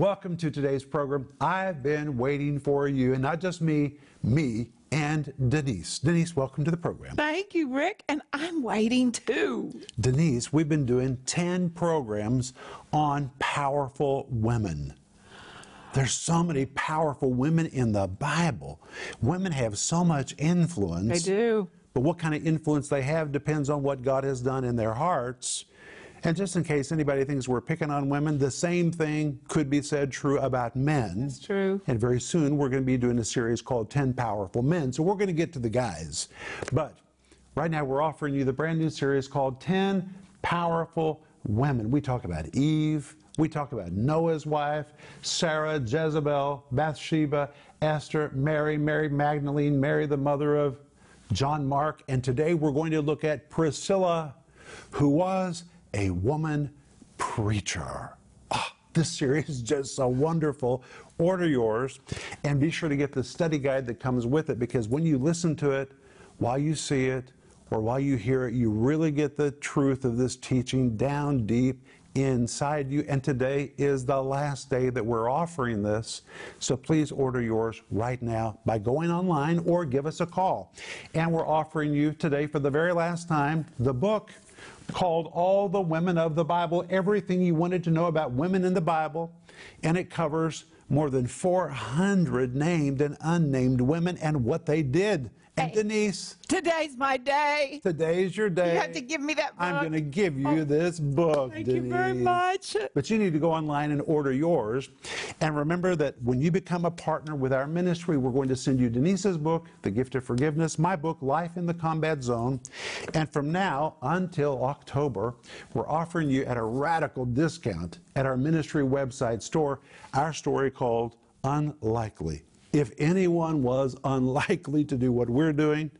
Welcome to today's program. I've been waiting for you, and not just me and Denise. Denise, welcome to the program. Thank you, Rick, and I'm waiting too. Denise, we've been doing 10 programs on powerful women. There's so many powerful women in the Bible. Women have so much influence. They do. But what kind of influence they have depends on what God has done in their hearts. And just in case anybody thinks we're picking on women, the same thing could be said true about men. That's true. And very soon we're going to be doing a series called 10 Powerful Men. So we're going to get to the guys. But right now we're offering you the brand new series called 10 Powerful Women. We talk about Eve. We talk about Noah's wife, Sarah, Jezebel, Bathsheba, Esther, Mary, Mary Magdalene, Mary the mother of John Mark. And today we're going to look at Priscilla, who was a woman preacher. Oh, this series is just so wonderful. Order yours and be sure to get the study guide that comes with it, because when you listen to it, while you see it or while you hear it, you really get the truth of this teaching down deep inside you. And today is the last day that we're offering this. So please order yours right now by going online or give us a call. And we're offering you today for the very last time the book called All the Women of the Bible, everything you wanted to know about women in the Bible. And it covers more than 400 named and unnamed women and what they did. And Denise, today's my day. Today's your day. You have to give me that book. I'm going to give you this book, Denise. Thank you very much. But you need to go online and order yours. And remember that when you become a partner with our ministry, we're going to send you Denise's book, The Gift of Forgiveness, my book, Life in the Combat Zone. And from now until October, we're offering you at a radical discount at our ministry website store, our story called Unlikely. If anyone was unlikely to do what we're doing,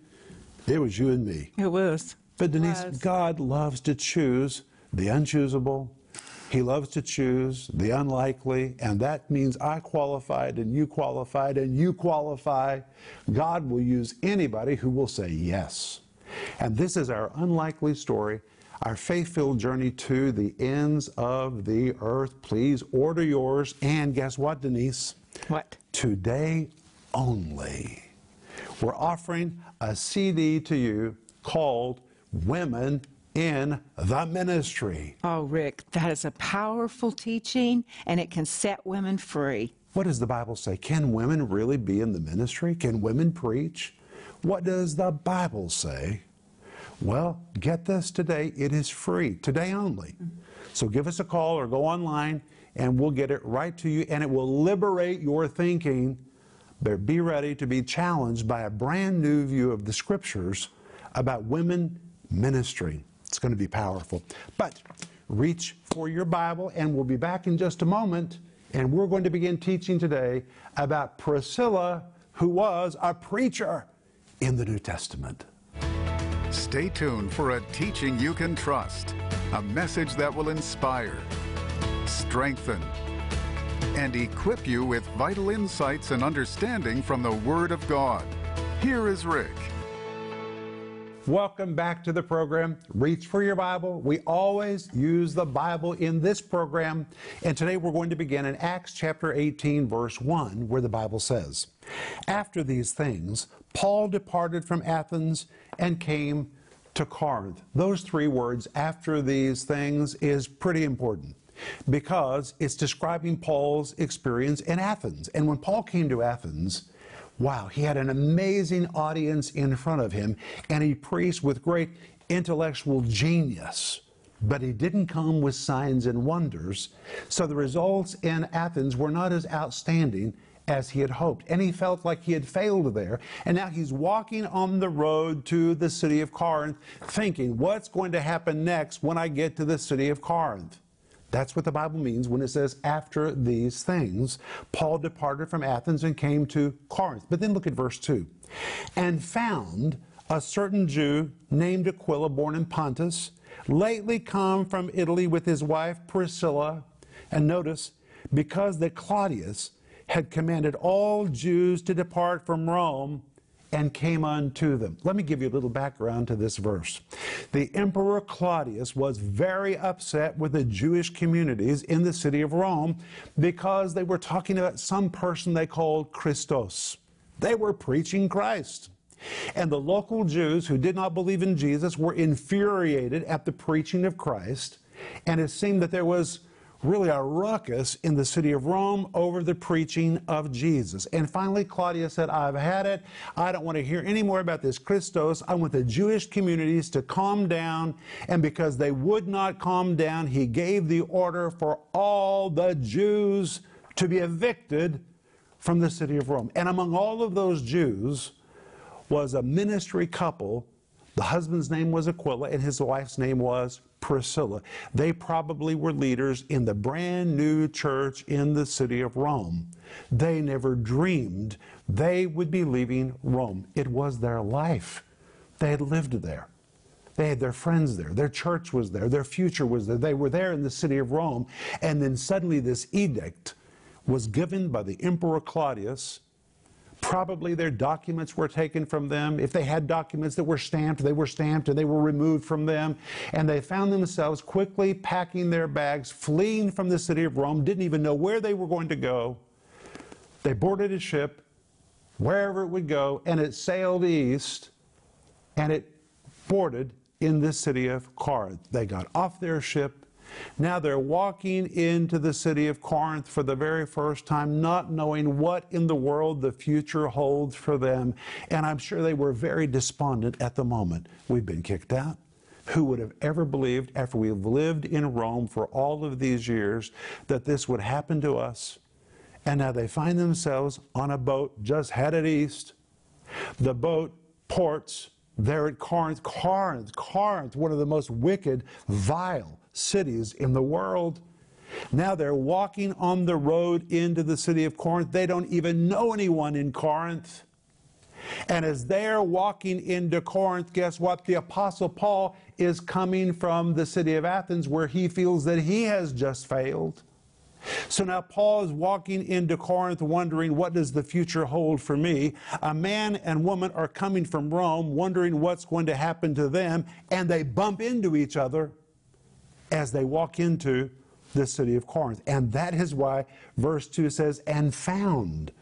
it was you and me. It was. But Denise, God loves to choose the unchoosable. He loves to choose the unlikely. And that means I qualified and you qualified and you qualify. God will use anybody who will say yes. And this is our unlikely story, our faith-filled journey to the ends of the earth. Please order yours. And guess what, Denise? What? Today only, we're offering a CD to you called Women in the Ministry. Oh, Rick, that is a powerful teaching, and it can set women free. What does the Bible say? Can women really be in the ministry? Can women preach? What does the Bible say? Well, get this today. It is free, today only. So give us a call or go online, and we'll get it right to you, and it will liberate your thinking. But be ready to be challenged by a brand new view of the scriptures about women ministry. It's going to be powerful. But reach for your Bible, and we'll be back in just a moment, and we're going to begin teaching today about Priscilla, who was a preacher in the New Testament. Stay tuned for a teaching you can trust, a message that will inspire, strengthen, and equip you with vital insights and understanding from the Word of God. Here is Rick. Welcome back to the program, Reach for Your Bible. We always use the Bible in this program, and today we're going to begin in Acts chapter 18, verse 1, where the Bible says, "After these things, Paul departed from Athens and came to Corinth." Those three words, "after these things," is pretty important, because it's describing Paul's experience in Athens. And when Paul came to Athens, wow, he had an amazing audience in front of him, and he preached with great intellectual genius. But he didn't come with signs and wonders, so the results in Athens were not as outstanding as he had hoped. And he felt like he had failed there. And now he's walking on the road to the city of Corinth, thinking, what's going to happen next when I get to the city of Corinth? That's what the Bible means when it says, "After these things, Paul departed from Athens and came to Corinth." But then look at verse 2. "And found a certain Jew named Aquila, born in Pontus, lately come from Italy with his wife Priscilla." And notice, because that Claudius had commanded all Jews to depart from Rome, and came unto them. Let me give you a little background to this verse. The Emperor Claudius was very upset with the Jewish communities in the city of Rome because they were talking about some person they called Christos. They were preaching Christ. And the local Jews who did not believe in Jesus were infuriated at the preaching of Christ, and it seemed that there was really a ruckus in the city of Rome over the preaching of Jesus. And finally, Claudius said, I've had it. I don't want to hear any more about this Christos. I want the Jewish communities to calm down. And because they would not calm down, he gave the order for all the Jews to be evicted from the city of Rome. And among all of those Jews was a ministry couple. The husband's name was Aquila, and his wife's name was Priscilla. They probably were leaders in the brand new church in the city of Rome. They never dreamed they would be leaving Rome. It was their life. They had lived there. They had their friends there. Their church was there. Their future was there. They were there in the city of Rome. And then suddenly this edict was given by the Emperor Claudius. Probably their documents were taken from them. If they had documents that were stamped and they were removed from them. And they found themselves quickly packing their bags, fleeing from the city of Rome, didn't even know where they were going to go. They boarded a ship, wherever it would go, and it sailed east, and it boarded in the city of Corinth. They got off their ship. Now they're walking into the city of Corinth for the very first time, not knowing what in the world the future holds for them. And I'm sure they were very despondent at the moment. We've been kicked out. Who would have ever believed, after we've lived in Rome for all of these years, that this would happen to us? And now they find themselves on a boat just headed east. The boat ports there at Corinth. Corinth, one of the most wicked, vile cities in the world. Now they're walking on the road into the city of Corinth. They don't even know anyone in Corinth. And as they're walking into Corinth, guess what? The Apostle Paul is coming from the city of Athens, where he feels that he has just failed. So now Paul is walking into Corinth wondering, what does the future hold for me? A man and woman are coming from Rome wondering what's going to happen to them, and they bump into each other as they walk into the city of Corinth. And that is why verse 2 says, and found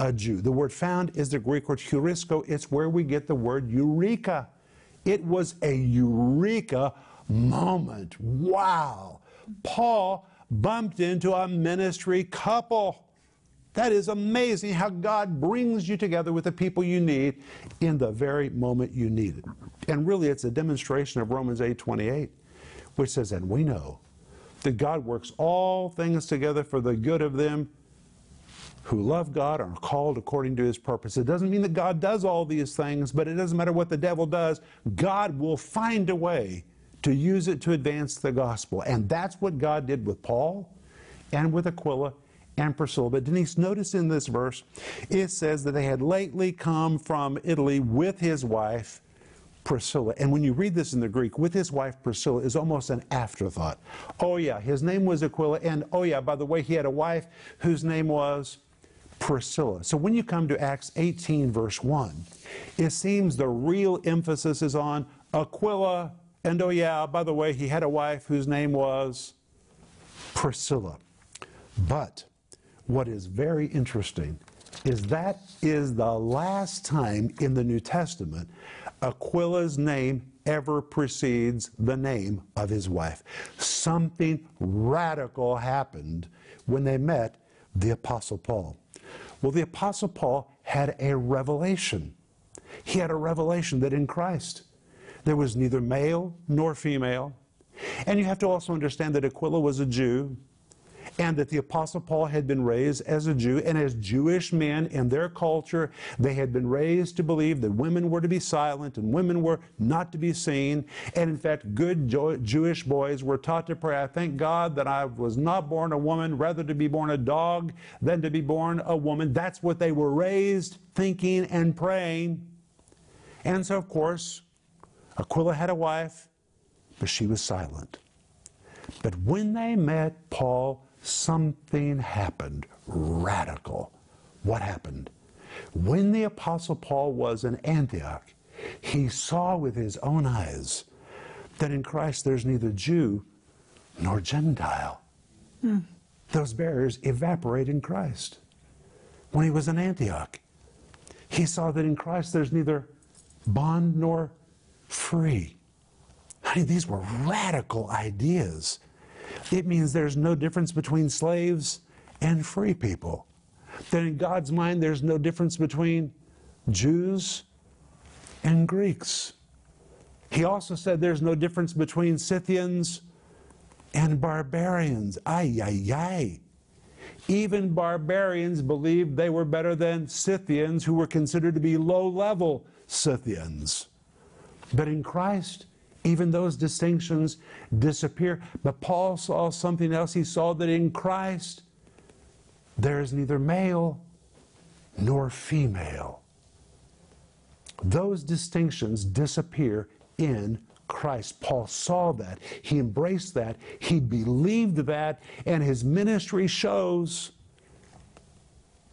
a Jew. The word found is the Greek word heurisko. It's where we get the word eureka. It was a eureka moment. Wow. Paul bumped into a ministry couple. That is amazing how God brings you together with the people you need in the very moment you need it. And really, it's a demonstration of Romans 8:28. Which says, and we know that God works all things together for the good of them who love God and are called according to his purpose. It doesn't mean that God does all these things, but it doesn't matter what the devil does. God will find a way to use it to advance the gospel. And that's what God did with Paul and with Aquila and Priscilla. But Denise, notice in this verse, it says that they had lately come from Italy with his wife, Priscilla. And when you read this in the Greek, with his wife Priscilla is almost an afterthought. Oh yeah, his name was Aquila, and oh yeah, by the way, he had a wife whose name was Priscilla. So when you come to Acts 18, verse 1, it seems the real emphasis is on Aquila, and oh yeah, by the way, he had a wife whose name was Priscilla. But what is very interesting is that is the last time in the New Testament Aquila's name ever precedes the name of his wife. Something radical happened when they met the Apostle Paul. Well, the Apostle Paul had a revelation. He had a revelation that in Christ there was neither male nor female. And you have to also understand that Aquila was a Jew, and that the Apostle Paul had been raised as a Jew, and as Jewish men in their culture, they had been raised to believe that women were to be silent and women were not to be seen. And in fact, good Jewish boys were taught to pray, I thank God that I was not born a woman, rather to be born a dog than to be born a woman. That's what they were raised thinking and praying. And so, of course, Aquila had a wife, but she was silent. But when they met Paul, something happened radical. What happened? When the Apostle Paul was in Antioch, he saw with his own eyes that in Christ there's neither Jew nor Gentile. Mm. Those barriers evaporate in Christ. When he was in Antioch, he saw that in Christ there's neither bond nor free. I mean, these were radical ideas. It means there's no difference between slaves and free people. That in God's mind, there's no difference between Jews and Greeks. He also said there's no difference between Scythians and barbarians. Ay, ay, ay. Even barbarians believed they were better than Scythians, who were considered to be low-level Scythians. But in Christ, even those distinctions disappear. But Paul saw something else. He saw that in Christ, there is neither male nor female. Those distinctions disappear in Christ. Paul saw that. He embraced that. He believed that. And his ministry shows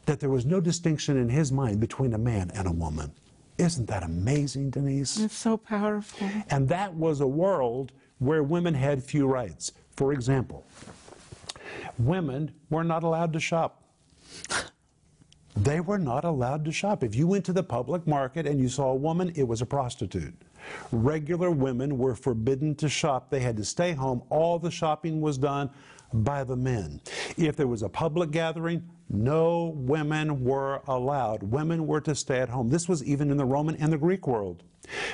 that there was no distinction in his mind between a man and a woman. Isn't that amazing, Denise? It's so powerful. And that was a world where women had few rights. For example, women were not allowed to shop. They were not allowed to shop. If you went to the public market and you saw a woman, it was a prostitute. Regular women were forbidden to shop. They had to stay home. All the shopping was done by the men. If there was a public gathering, no women were allowed. Women were to stay at home. This was even in the Roman and the Greek world.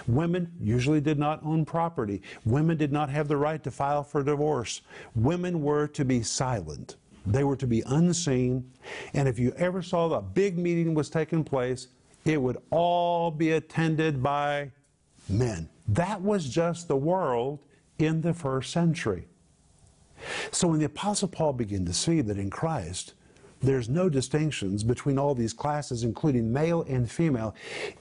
Women usually did not own property. Women did not have the right to file for divorce. Women were to be silent. They were to be unseen. And if you ever saw a big meeting was taking place, it would all be attended by men. That was just the world in the first century. So when the Apostle Paul began to see that in Christ, there's no distinctions between all these classes, including male and female,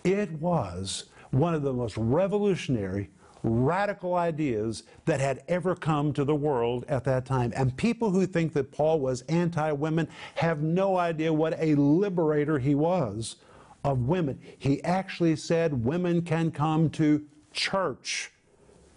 it was one of the most revolutionary, radical ideas that had ever come to the world at that time. And people who think that Paul was anti-women have no idea what a liberator he was of women. He actually said women can come to church.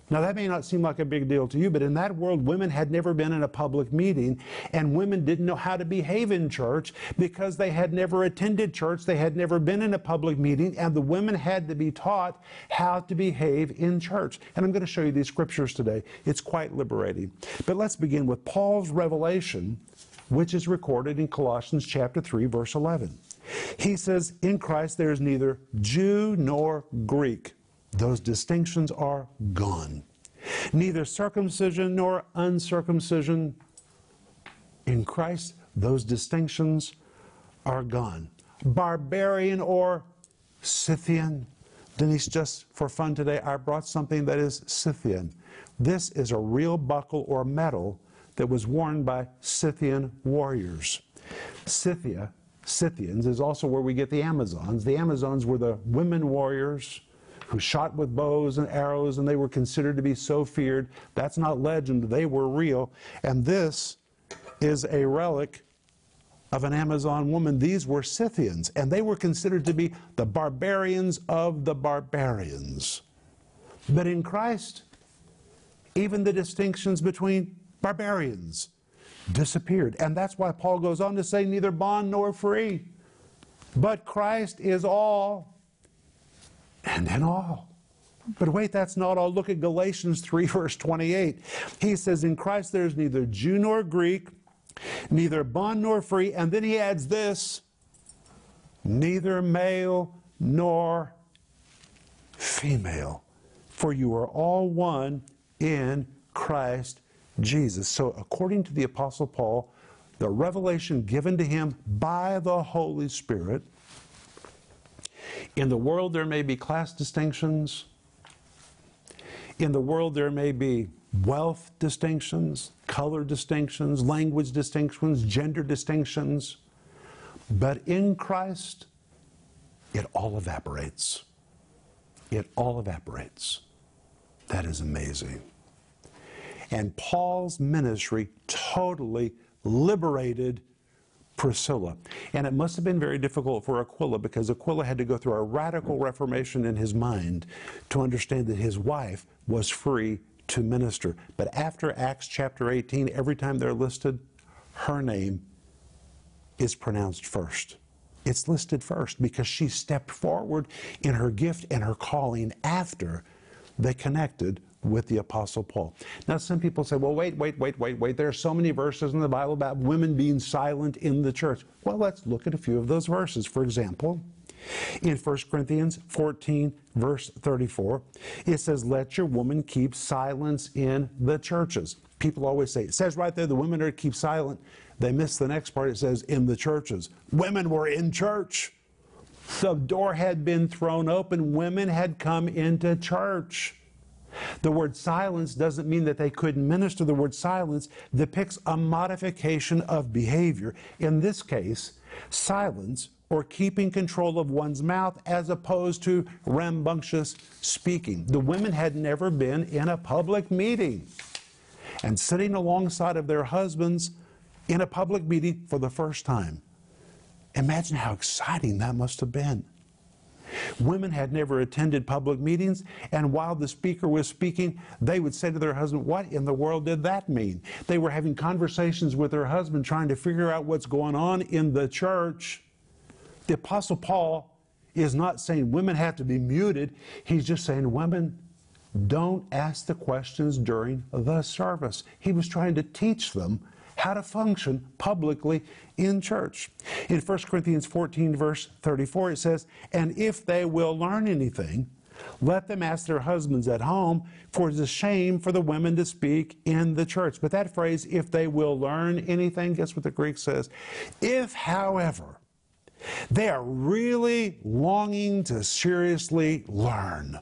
Now, that may not seem like a big deal to you, but in that world, women had never been in a public meeting, and women didn't know how to behave in church because they had never attended church, they had never been in a public meeting, and the women had to be taught how to behave in church. And I'm going to show you these scriptures today. It's quite liberating. But let's begin with Paul's revelation, which is recorded in Colossians chapter 3, verse 11. He says, in Christ there is neither Jew nor Greek. Those distinctions are gone. Neither circumcision nor uncircumcision. In Christ, those distinctions are gone. Barbarian or Scythian. Denise, just for fun today, I brought something that is Scythian. This is a real buckle or medal that was worn by Scythian warriors. Scythia, Scythians, is also where we get the Amazons. The Amazons were the women warriors who shot with bows and arrows, and they were considered to be so feared. That's not legend. They were real. And this is a relic of an Amazon woman. These were Scythians, and they were considered to be the barbarians of the barbarians. But in Christ, even the distinctions between barbarians disappeared. And that's why Paul goes on to say, neither bond nor free, but Christ is all and in all. But wait, that's not all. Look at Galatians 3, verse 28. He says, in Christ there is neither Jew nor Greek, neither bond nor free. And then he adds this, neither male nor female, for you are all one in Christ Jesus. So according to the Apostle Paul, the revelation given to him by the Holy Spirit, in the world, there may be class distinctions. In the world, there may be wealth distinctions, color distinctions, language distinctions, gender distinctions. But in Christ, it all evaporates. It all evaporates. That is amazing. And Paul's ministry totally liberated Priscilla. And it must have been very difficult for Aquila, because Aquila had to go through a radical reformation in his mind to understand that his wife was free to minister. But after Acts chapter 18, every time they're listed, her name is pronounced first. It's listed first because she stepped forward in her gift and her calling after they connected with the Apostle Paul. Now, some people say, well, wait. There are so many verses in the Bible about women being silent in the church. Well, let's look at a few of those verses. For example, in 1 Corinthians 14, verse 34, it says, let your woman keep silence in the churches. People always say, it says right there, the women are to keep silent. They miss the next part. It says, in the churches. Women were in church. The door had been thrown open. Women had come into church. The word silence doesn't mean that they couldn't minister. The word silence depicts a modification of behavior. In this case, silence or keeping control of one's mouth as opposed to rambunctious speaking. The women had never been in a public meeting. And sitting alongside of their husbands in a public meeting for the first time. Imagine how exciting that must have been. Women had never attended public meetings, and while the speaker was speaking, they would say to their husband, what in the world did that mean? They were having conversations with their husband, trying to figure out what's going on in the church. The Apostle Paul is not saying women have to be muted. He's just saying women don't ask the questions during the service. He was trying to teach them how to function publicly in church. In 1 Corinthians 14, verse 34, it says, and if they will learn anything, let them ask their husbands at home, for it is a shame for the women to speak in the church. But that phrase, if they will learn anything, guess what the Greek says? If, however, they are really longing to seriously learn.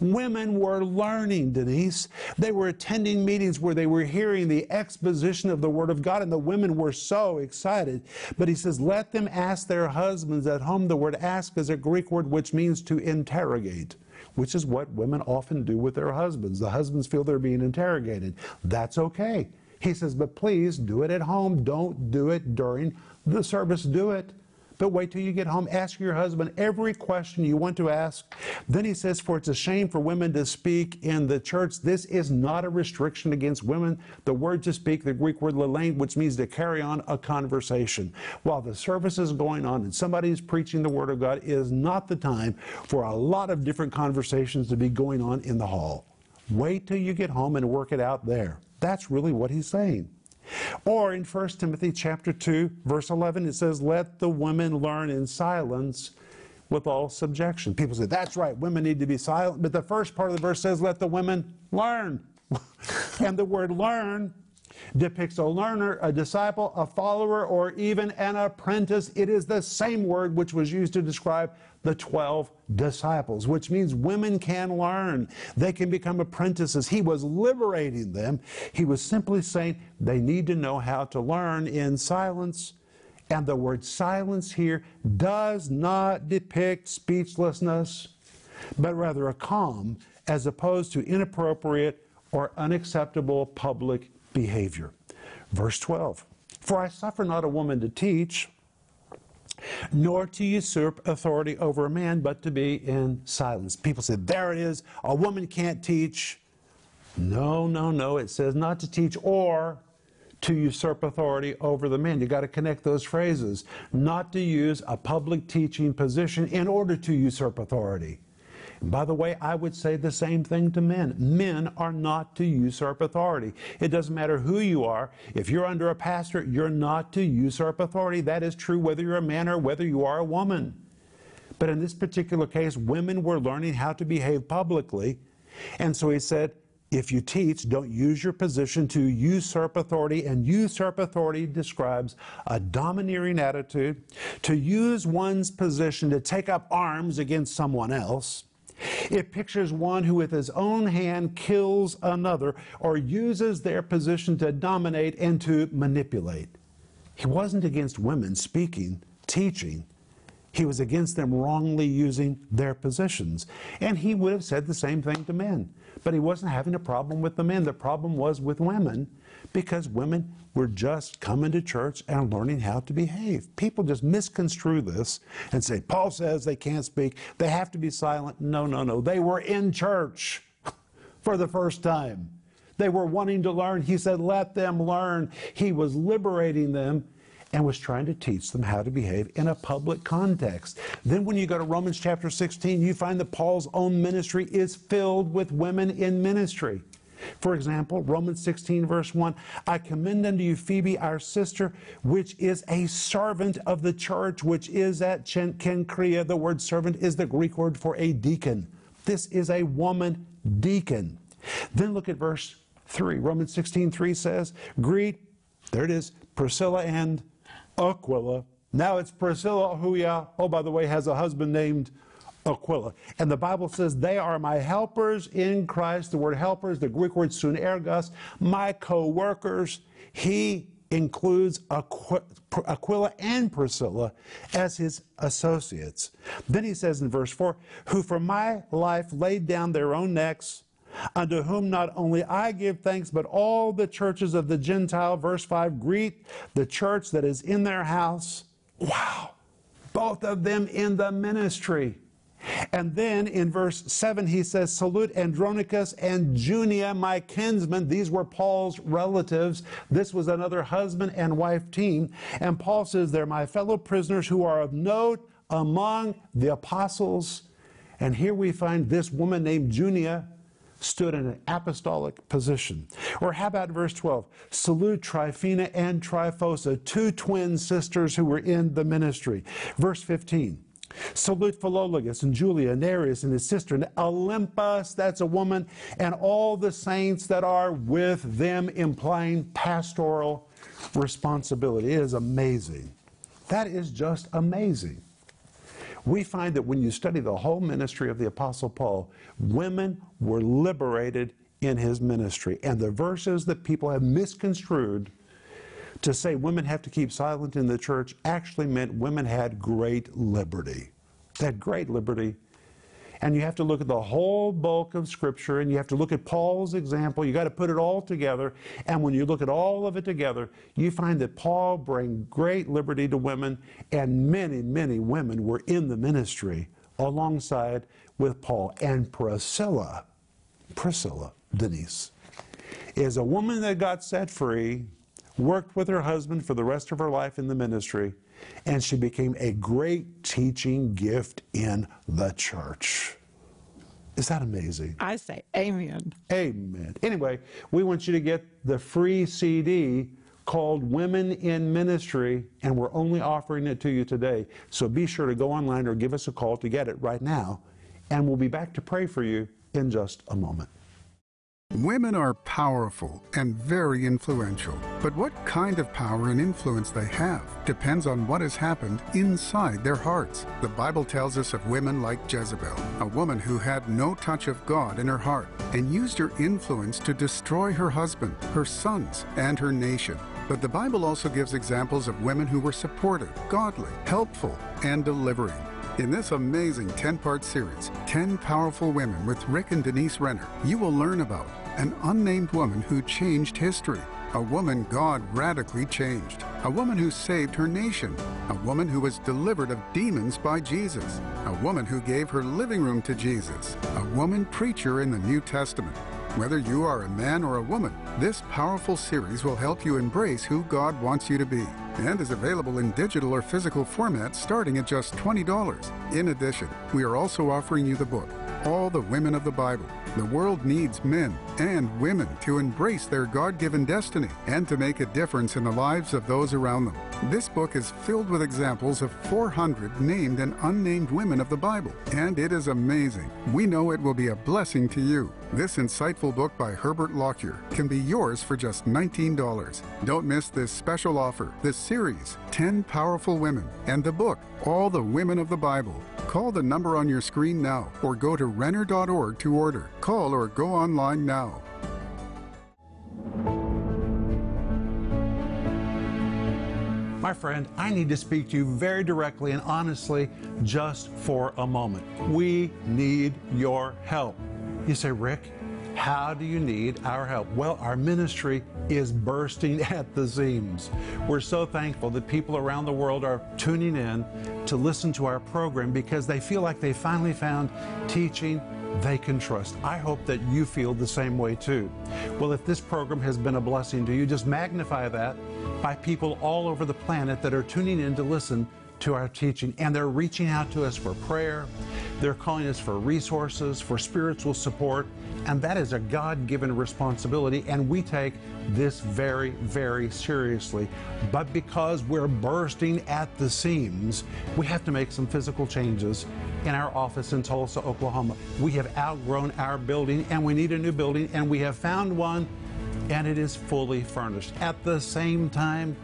Women were learning, Denise. They were attending meetings where they were hearing the exposition of the Word of God, and the women were so excited. But he says, let them ask their husbands at home. The word ask is a Greek word which means to interrogate, which is what women often do with their husbands. The husbands feel they're being interrogated. That's okay. He says, but please do it at home. Don't do it during the service. Do it. But wait till you get home. Ask your husband every question you want to ask. Then he says, for it's a shame for women to speak in the church. This is not a restriction against women. The word to speak, the Greek word lelaim, which means to carry on a conversation. While the service is going on and somebody's preaching the Word of God, it is not the time for a lot of different conversations to be going on in the hall. Wait till you get home and work it out there. That's really what he's saying. Or in 1 Timothy chapter 2, verse 11, it says, let the women learn in silence with all subjection. People say, that's right, women need to be silent. But the first part of the verse says, let the women learn. And the word learn depicts a learner, a disciple, a follower, or even an apprentice. It is the same word which was used to describe the 12 disciples, which means women can learn. They can become apprentices. He was liberating them. He was simply saying they need to know how to learn in silence. And the word silence here does not depict speechlessness, but rather a calm as opposed to inappropriate or unacceptable public behavior. Verse 12, for I suffer not a woman to teach, nor to usurp authority over a man, but to be in silence. People say, there it is, a woman can't teach. No, it says not to teach or to usurp authority over the man. You got to connect those phrases. Not to use a public teaching position in order to usurp authority. By the way, I would say the same thing to men. Men are not to usurp authority. It doesn't matter who you are. If you're under a pastor, you're not to usurp authority. That is true whether you're a man or whether you are a woman. But in this particular case, women were learning how to behave publicly. And so he said, if you teach, don't use your position to usurp authority. And usurp authority describes a domineering attitude, to use one's position to take up arms against someone else. It pictures one who with his own hand kills another or uses their position to dominate and to manipulate. He wasn't against women speaking, teaching. He was against them wrongly using their positions. And he would have said the same thing to men. But he wasn't having a problem with the men. The problem was with women, because women were just coming to church and learning how to behave. People just misconstrue this and say, Paul says they can't speak. They have to be silent. No, no, no. They were in church for the first time. They were wanting to learn. He said, let them learn. He was liberating them and was trying to teach them how to behave in a public context. Then when you go to Romans chapter 16, you find that Paul's own ministry is filled with women in ministry. For example, Romans 16, verse 1, I commend unto you Phoebe, our sister, which is a servant of the church, which is at Cenchrea. The word servant is the Greek word for a deacon. This is a woman deacon. Then look at verse 3. Romans 16, 3 says, greet, there it is, Priscilla and Aquila. Now it's Priscilla, who, by the way, has a husband named Aquila. And the Bible says, they are my helpers in Christ. The word helpers, the Greek word sunergos, my co-workers. He includes Aquila and Priscilla as his associates. Then he says in verse 4, who for my life laid down their own necks, unto whom not only I give thanks, but all the churches of the Gentile. Verse 5, greet the church that is in their house. Wow. Both of them in the ministry. And then in verse 7, he says, salute Andronicus and Junia, my kinsmen. These were Paul's relatives. This was another husband and wife team. And Paul says, they're my fellow prisoners who are of note among the apostles. And here we find this woman named Junia stood in an apostolic position. Or how about verse 12? Salute Tryphena and Tryphosa, two twin sisters who were in the ministry. Verse 15. Salute Philologus and Julia, Nereus and his sister, and Olympus, that's a woman, and all the saints that are with them, implying pastoral responsibility. It is amazing. That is just amazing. We find that when you study the whole ministry of the Apostle Paul, women were liberated in his ministry. And the verses that people have misconstrued to say women have to keep silent in the church actually meant women had great liberty. They had great liberty. And you have to look at the whole bulk of Scripture, and you have to look at Paul's example. You've got to put it all together. And when you look at all of it together, you find that Paul brought great liberty to women, and many, many women were in the ministry alongside with Paul. And Priscilla, Denise, is a woman that got set free, worked with her husband for the rest of her life in the ministry, and she became a great teaching gift in the church. Is that amazing? I say amen. Amen. Anyway, we want you to get the free CD called Women in Ministry, and we're only offering it to you today. So be sure to go online or give us a call to get it right now, and we'll be back to pray for you in just a moment. Women are powerful and very influential, but what kind of power and influence they have depends on what has happened inside their hearts. The Bible tells us of women like Jezebel, a woman who had no touch of God in her heart and used her influence to destroy her husband, her sons, and her nation. But the Bible also gives examples of women who were supportive, godly, helpful, and delivering. In this amazing 10-part series, 10 Powerful Women with Rick and Denise Renner, you will learn about an unnamed woman who changed history, a woman God radically changed, a woman who saved her nation, a woman who was delivered of demons by Jesus, a woman who gave her living room to Jesus, a woman preacher in the New Testament. Whether you are a man or a woman, this powerful series will help you embrace who God wants you to be, and is available in digital or physical format starting at just $20. In addition, we are also offering you the book, All the Women of the Bible. The world needs men and women to embrace their God-given destiny and to make a difference in the lives of those around them. This book is filled with examples of 400 named and unnamed women of the Bible, and it is amazing. We know it will be a blessing to you. This insightful book by Herbert Lockyer can be yours for just $19. Don't miss this special offer, this series, 10 Powerful Women, and the book, All the Women of the Bible. Call the number on your screen now or go to renner.org to order. Call or go online now. My my friend, I need to speak to you very directly and honestly just for a moment. We need your help. You say, Rick, how do you need our help? Well, our ministry is bursting at the seams. We're so thankful that people around the world are tuning in to listen to our program because they feel like they finally found teaching they can trust. I hope that you feel the same way too. Well, if this program has been a blessing to you, just magnify that by people all over the planet that are tuning in to listen to our teaching, and they're reaching out to us for prayer. They're calling us for resources, for spiritual support, and that is a God-given responsibility, and we take this very, very seriously. But because we're bursting at the seams, we have to make some physical changes in our office in Tulsa, Oklahoma. We have outgrown our building, and we need a new building, and we have found one, and it is fully furnished. At the same time,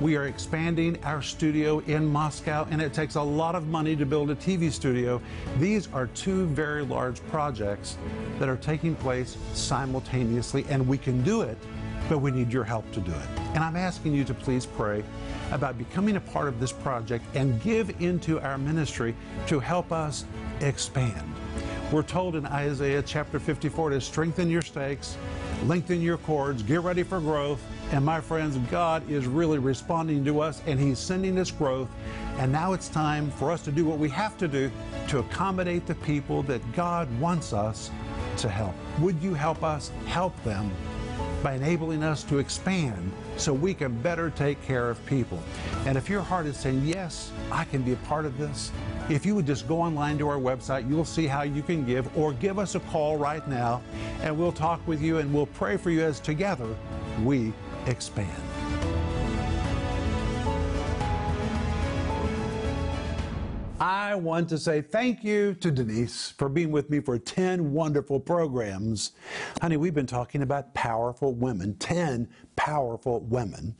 we are expanding our studio in Moscow, and it takes a lot of money to build a TV studio. These are two very large projects that are taking place simultaneously, and we can do it, but we need your help to do it. And I'm asking you to please pray about becoming a part of this project and give into our ministry to help us expand. We're told in Isaiah chapter 54 to strengthen your stakes, lengthen your cords, get ready for growth. And my friends, God is really responding to us, and He's sending us growth. And now it's time for us to do what we have to do to accommodate the people that God wants us to help. Would you help us help them by enabling us to expand so we can better take care of people? And if your heart is saying, yes, I can be a part of this, if you would just go online to our website, you'll see how you can give, or give us a call right now, and we'll talk with you and we'll pray for you as together we expand. I want to say thank you to Denise for being with me for 10 wonderful programs. Honey, we've been talking about powerful women, 10 powerful women.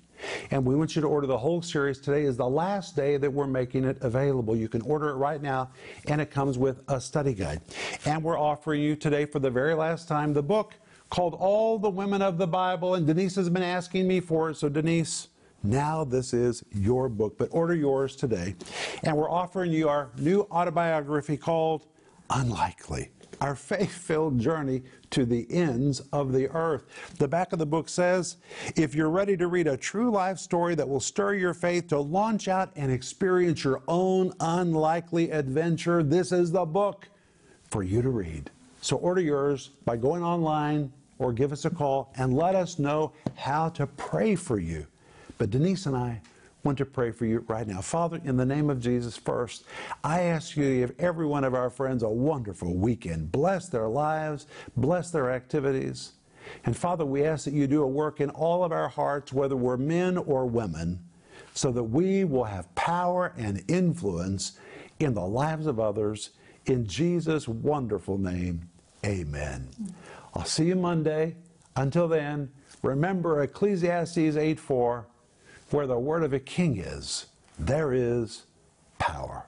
And we want you to order the whole series. Today is the last day that we're making it available. You can order it right now, and it comes with a study guide. And we're offering you today for the very last time the book called All the Women of the Bible, and Denise has been asking me for it. So Denise, now this is your book, but order yours today. And we're offering you our new autobiography called Unlikely, Our Faith-Filled Journey to the Ends of the Earth. The back of the book says, if you're ready to read a true life story that will stir your faith to launch out and experience your own unlikely adventure, this is the book for you to read. So order yours by going online or give us a call and let us know how to pray for you. But Denise and I want to pray for you right now. Father, in the name of Jesus, first, I ask you to give every one of our friends a wonderful weekend. Bless their lives, bless their activities. And Father, we ask that you do a work in all of our hearts, whether we're men or women, so that we will have power and influence in the lives of others. In Jesus' wonderful name, amen. I'll see you Monday. Until then, remember Ecclesiastes 8:4, where the word of a king is, there is power.